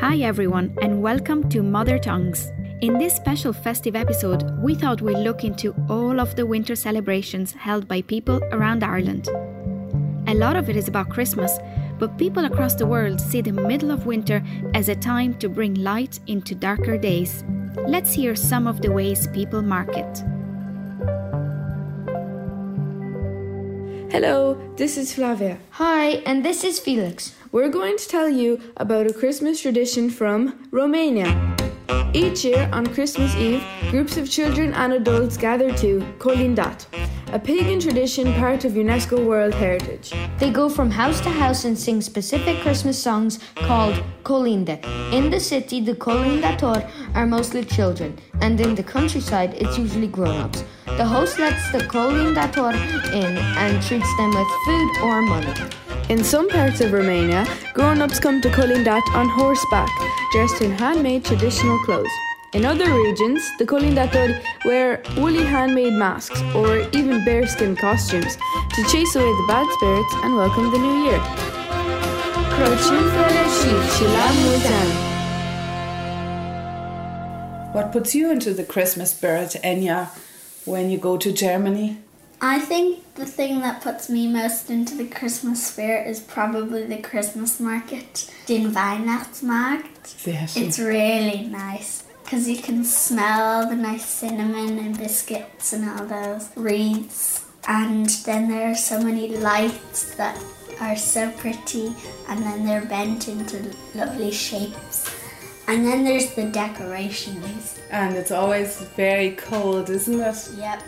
Hi everyone and welcome to Mother Tongues. In this special festive episode, we thought we'd look into all of the winter celebrations held by people around Ireland. A lot of it is about Christmas, but people across the world see the middle of winter as a time to bring light into darker days. Let's hear some of the ways people mark it. Hello, this is Flavia. Hi, and this is Felix. We're going to tell you about a Christmas tradition from Romania. Each year on Christmas Eve, groups of children and adults gather to Colindat, a pagan tradition part of UNESCO World Heritage. They go from house to house and sing specific Christmas songs called Colinde. In the city, the Colindator are mostly children, and in the countryside, it's usually grown-ups. The host lets the Colindator in and treats them with food or money. In some parts of Romania, grown-ups come to Colindat on horseback, dressed in handmade traditional clothes. In other regions, the Colindatori wear woolly handmade masks or even bearskin costumes to chase away the bad spirits and welcome the new year. What puts you into the Christmas spirit, Enya, when you go to Germany? I think the thing that puts me most into the Christmas spirit is probably the Christmas market, den Weihnachtsmarkt. Sehr schön. It's really nice. Because you can smell the nice cinnamon and biscuits and all those wreaths. And then there are so many lights that are so pretty, and then they're bent into lovely shapes. And then there's the decorations. And it's always very cold, isn't it? Yep.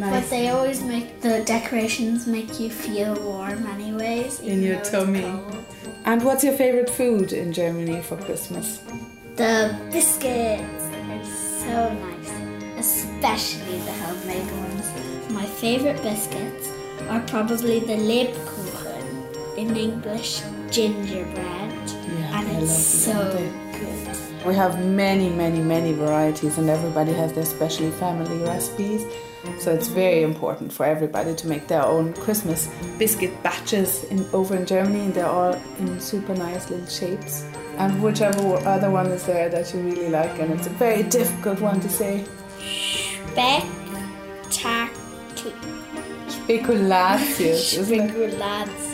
Nice. But they always make the decorations make you feel warm anyways. In your tummy. Cold. And what's your favourite food in Germany for Christmas? The biscuits are so nice, especially the homemade ones. My favourite biscuits are probably the Lebkuchen, in English, gingerbread, yeah, and it's so good. We have many varieties, and everybody has their specially family recipes, so it's very important for everybody to make their own Christmas biscuit batches over in Germany, and they're all in super nice little shapes. And whichever other one is there that you really like, and it's a very difficult one to say. Speculatius. Speculatius.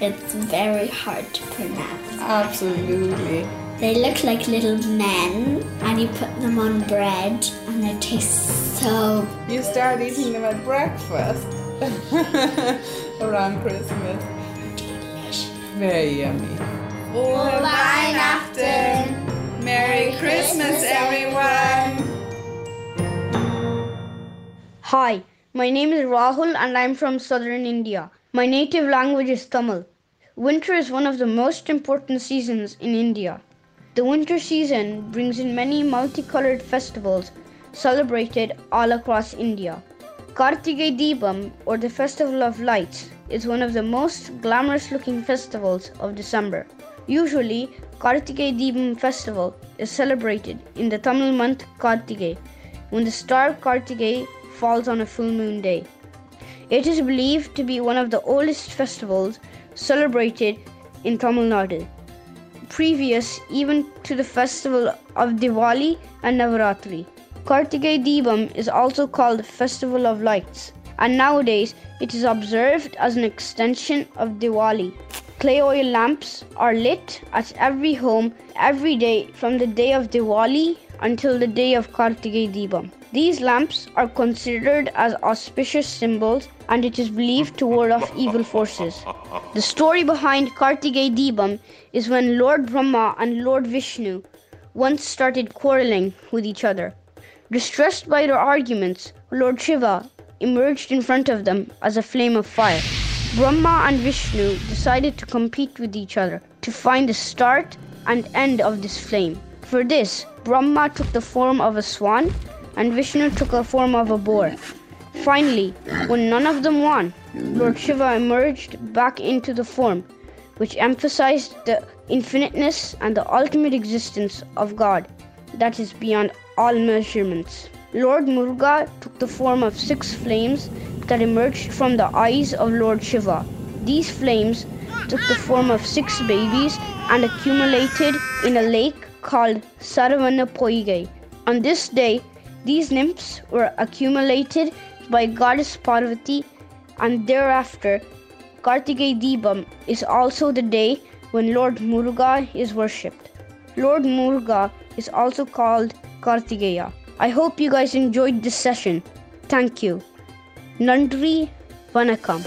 It's very hard to pronounce. Absolutely. They look like little men, and you put them on bread, and they taste so good. You start eating them at breakfast around Christmas. Delicious. Very yummy. Frohe Weihnachten! Merry Christmas, everyone! Hi, my name is Rahul and I'm from southern India. My native language is Tamil. Winter is one of the most important seasons in India. The winter season brings in many multicolored festivals celebrated all across India. Karthigai Deepam, or the Festival of Lights, is one of the most glamorous-looking festivals of December. Usually, Karthigai Deepam festival is celebrated in the Tamil month Kartigai, when the star Kartigai falls on a full moon day. It is believed to be one of the oldest festivals celebrated in Tamil Nadu, previous even to the festival of Diwali and Navaratri. Karthigai Deepam is also called Festival of Lights, and nowadays it is observed as an extension of Diwali. Clay oil lamps are lit at every home every day from the day of Diwali until the day of Karthigai Deepam. These lamps are considered as auspicious symbols, and it is believed to ward off evil forces. The story behind Karthigai Deepam is when Lord Brahma and Lord Vishnu once started quarreling with each other. Distressed by their arguments, Lord Shiva emerged in front of them as a flame of fire. Brahma and Vishnu decided to compete with each other to find the start and end of this flame. For this, Brahma took the form of a swan and Vishnu took the form of a boar. Finally, when none of them won, Lord Shiva emerged back into the form, which emphasized the infiniteness and the ultimate existence of God that is beyond all measurements. Lord Muruga took the form of 6 flames that emerged from the eyes of Lord Shiva. These flames took the form of 6 babies and accumulated in a lake called Saravana Poigai. On this day, these nymphs were accumulated by goddess Parvati, and thereafter, Karthigai Deepam is also the day when Lord Muruga is worshipped. Lord Muruga is also called Kartikeya. I hope you guys enjoyed this session. Thank you. Nandri, Vanakkam.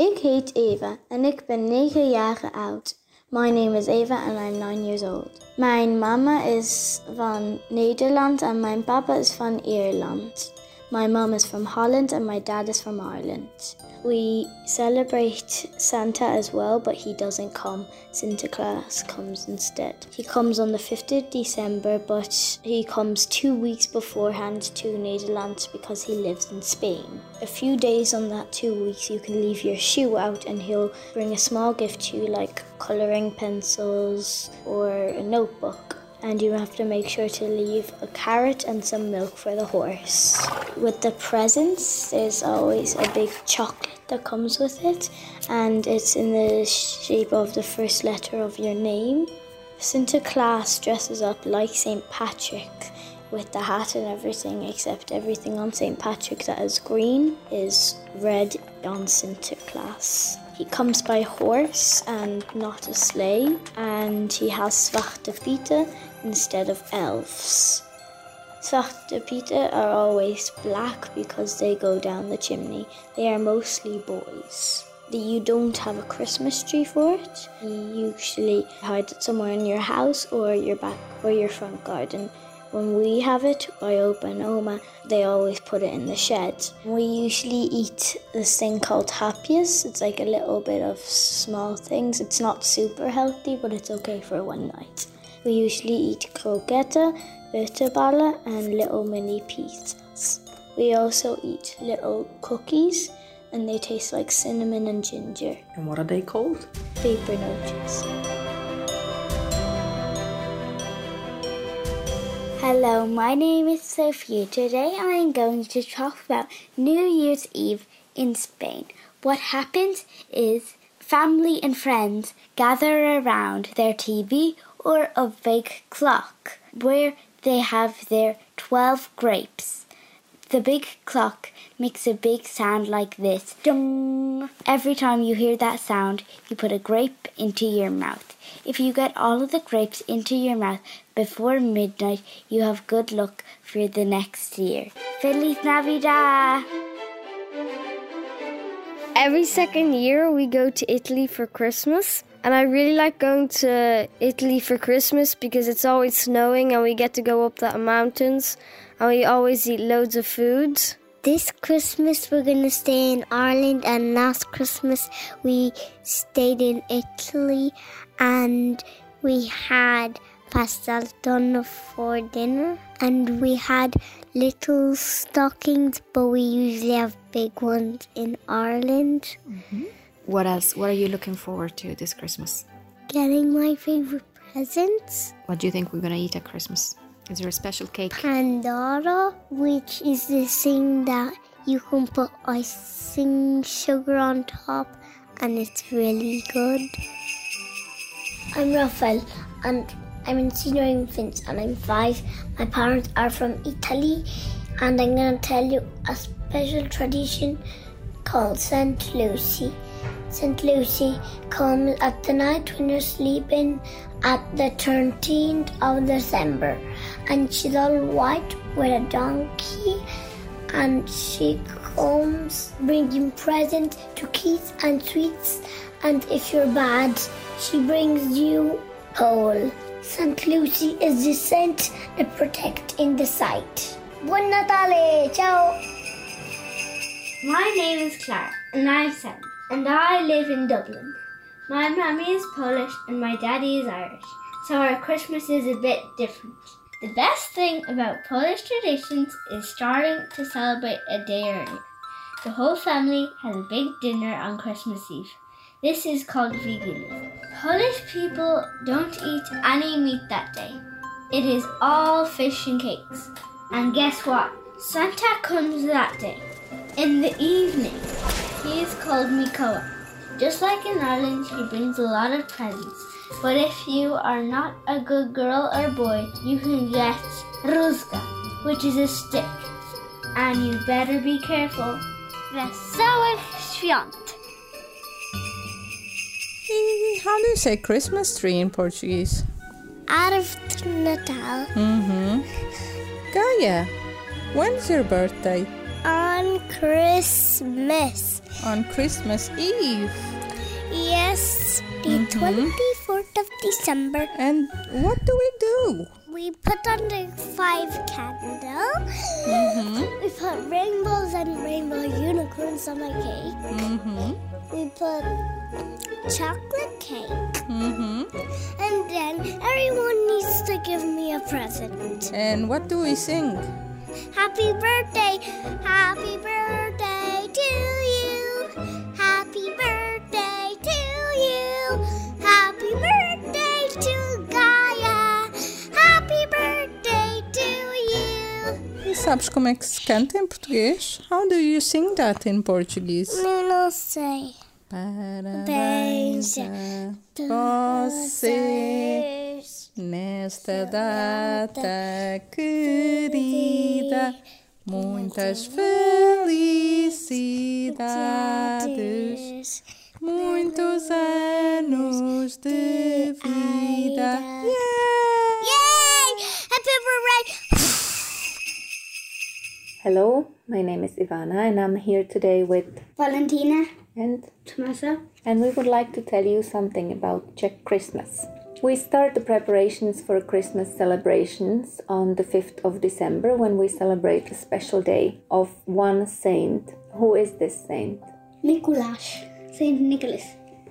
Ik heet Eva en ik ben 9 jaar oud. My name is Eva and I'm 9 years old. Mijn mama is van Nederland en mijn papa is van Ierland. My mom is from Holland and my dad is from Ireland. We celebrate Santa as well, but he doesn't come. Sinterklaas comes instead. He comes on the 5th of December, but he comes 2 weeks beforehand to Nederland because he lives in Spain. A few days on that 2 weeks, you can leave your shoe out and he'll bring a small gift to you, like colouring pencils or a notebook. And you have to make sure to leave a carrot and some milk for the horse. With the presents, there's always a big chocolate that comes with it, and it's in the shape of the first letter of your name. Sinterklaas dresses up like St. Patrick with the hat and everything, except everything on St. Patrick that is green is red on Sinterklaas. He comes by horse and not a sleigh, and he has Zwarte Pieten instead of elves. Zwarte Pieten are always black because they go down the chimney. They are mostly boys. You don't have a Christmas tree for it. You usually hide it somewhere in your house or your back or your front garden. When we have it, by Opa and Oma, they always put it in the shed. We usually eat this thing called hapjes. It's like a little bit of small things. It's not super healthy, but it's okay for one night. We usually eat croqueta, vertebala, and little mini pizzas. We also eat little cookies, and they taste like cinnamon and ginger. And what are they called? Vapor noodles. Hello, my name is Sophia. Today I am going to talk about New Year's Eve in Spain. What happens is family and friends gather around their TV or a big clock where they have their 12 grapes. The big clock makes a big sound like this. Dong! Every time you hear that sound, you put a grape into your mouth. If you get all of the grapes into your mouth before midnight, you have good luck for the next year. Feliz Navidad! Every second year we go to Italy for Christmas. And I really like going to Italy for Christmas because it's always snowing and we get to go up the mountains. And we always eat loads of food. This Christmas we're going to stay in Ireland, and last Christmas we stayed in Italy and we had pasta al forno for dinner, and we had little stockings, but we usually have big ones in Ireland. Mm-hmm. What else? What are you looking forward to this Christmas? Getting my favorite presents. What do you think we're going to eat at Christmas? Is there a special cake? Pandoro, which is this thing that you can put icing sugar on top, and it's really good. I'm Rafael, and I'm in senior in Finns, and I'm 5. My parents are from Italy, and I'm going to tell you a special tradition called St. Lucie. St. Lucie comes at the night when you're sleeping at the 13th of December. And she's all white with a donkey. And she comes bringing presents, cookies and sweets. And if you're bad, she brings you coal. St. Lucie is the saint that protects in the sight. Buon Natale! Ciao! My name is Clara and I'm 7. And I live in Dublin. My mommy is Polish and my daddy is Irish, so our Christmas is a bit different. The best thing about Polish traditions is starting to celebrate a day early. The whole family has a big dinner on Christmas Eve. This is called Wigilia. Polish people don't eat any meat that day. It is all fish and cakes. And guess what? Santa comes that day, in the evening. He is called Mikoa, Just like in Ireland, he brings a lot of presents. But if you are not a good girl or boy, you can get ruska, which is a stick. And you better be careful. Wesołych świąt! How do you say Christmas tree in Portuguese? Árvore de Natal. Gaia, when's your birthday? On Christmas. On Christmas Eve? Yes, the 24th of December. And what do we do? We put on the 5 candles. We put rainbows and rainbow unicorns on the cake. We put chocolate cake. And then everyone needs to give me a present. And what do we sing? Happy birthday to you. Happy birthday to you. Happy birthday to Gaia. Happy birthday to you. E sabes como é que se canta em português? How do you sing that in Portuguese? Eu não sei. Parabéns a vocês, nesta data querida, muitas felicidades, muitos anos de vida. Yay! Happy birthday! Hello, my name is Ivana and I'm here today with Valentina and Tomasa, and we would like to tell you something about Czech Christmas. We start the preparations for Christmas celebrations on the 5th of December, when we celebrate a special day of one saint. Who is this saint? Mikuláš, Saint Nicholas.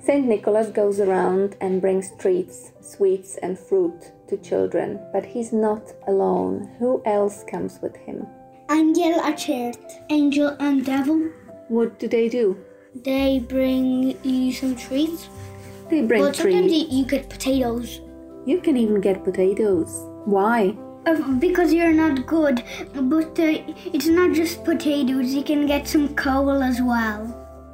Saint Nicholas goes around and brings treats, sweets and fruit to children, but he's not alone. Who else comes with him? Anděl a čert. Angel and devil. What do they do? They bring you some treats. They bring treats. Well, sometimes you get potatoes. You can even get potatoes. Why? Because you're not good. But it's not just potatoes. You can get some coal as well.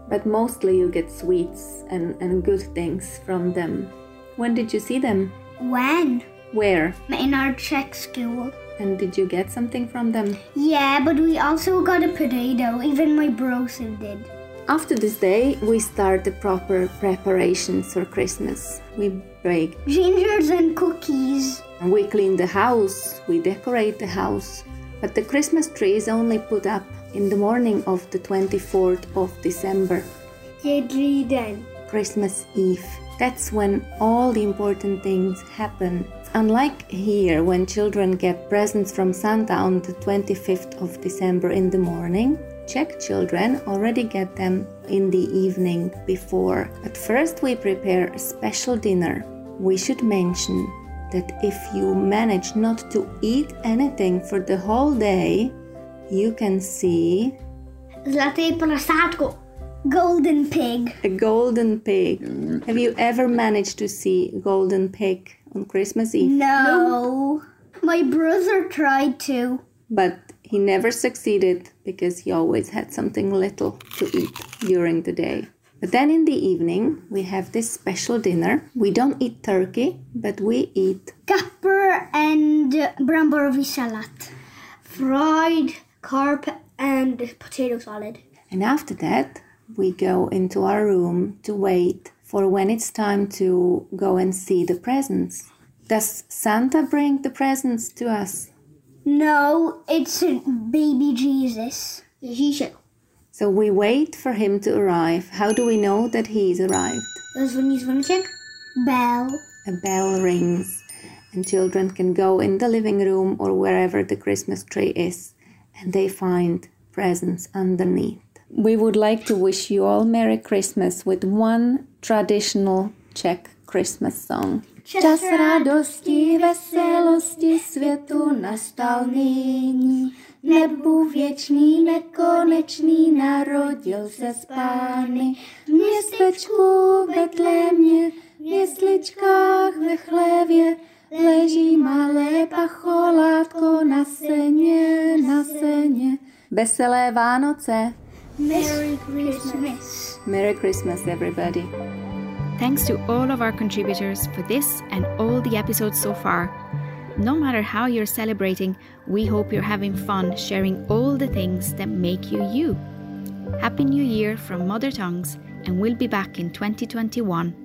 But mostly you get sweets and good things from them. When did you see them? When? Where? In our Czech school. And did you get something from them? Yeah, but we also got a potato. Even my bros did. After this day, we start the proper preparations for Christmas. We bake gingers and cookies. We clean the house, we decorate the house. But the Christmas tree is only put up in the morning of the 24th of December. Jedlý den. Christmas Eve. That's when all the important things happen. Unlike here, when children get presents from Santa on the 25th of December in the morning, Czech children already get them in the evening before. But first we prepare a special dinner. We should mention that if you manage not to eat anything for the whole day, you can see... Zlatý prasátek, golden pig. A golden pig. Have you ever managed to see golden pig on Christmas Eve? No. My brother tried to. But he never succeeded because he always had something little to eat during the day. But then in the evening, we have this special dinner. We don't eat turkey, but we eat... Kapper and Bramborový salát. Fried carp and potato salad. And after that, we go into our room to wait for when it's time to go and see the presents. Does Santa bring the presents to us? No, it's baby Jesus. Ježíšek. So we wait for him to arrive. How do we know that he's arrived? Zvoní zvonček. Bell. A bell rings. And children can go in the living room or wherever the Christmas tree is. And they find presents underneath. We would like to wish you all Merry Christmas with one traditional Czech Christmas song. Čas rádosti, veselosti světu nastal nyní. Nebu věčný, nekonečný, narodil se s pány. V městečku vedle mě, v jesličkách ve chlevě, leží malé pacholátko na seně, na seně. Veselé Vánoce! Merry Christmas. Merry Christmas, everybody. Thanks to all of our contributors for this and all the episodes so far. No matter how you're celebrating, we hope you're having fun sharing all the things that make you you. Happy New Year from Mother Tongues, and we'll be back in 2021.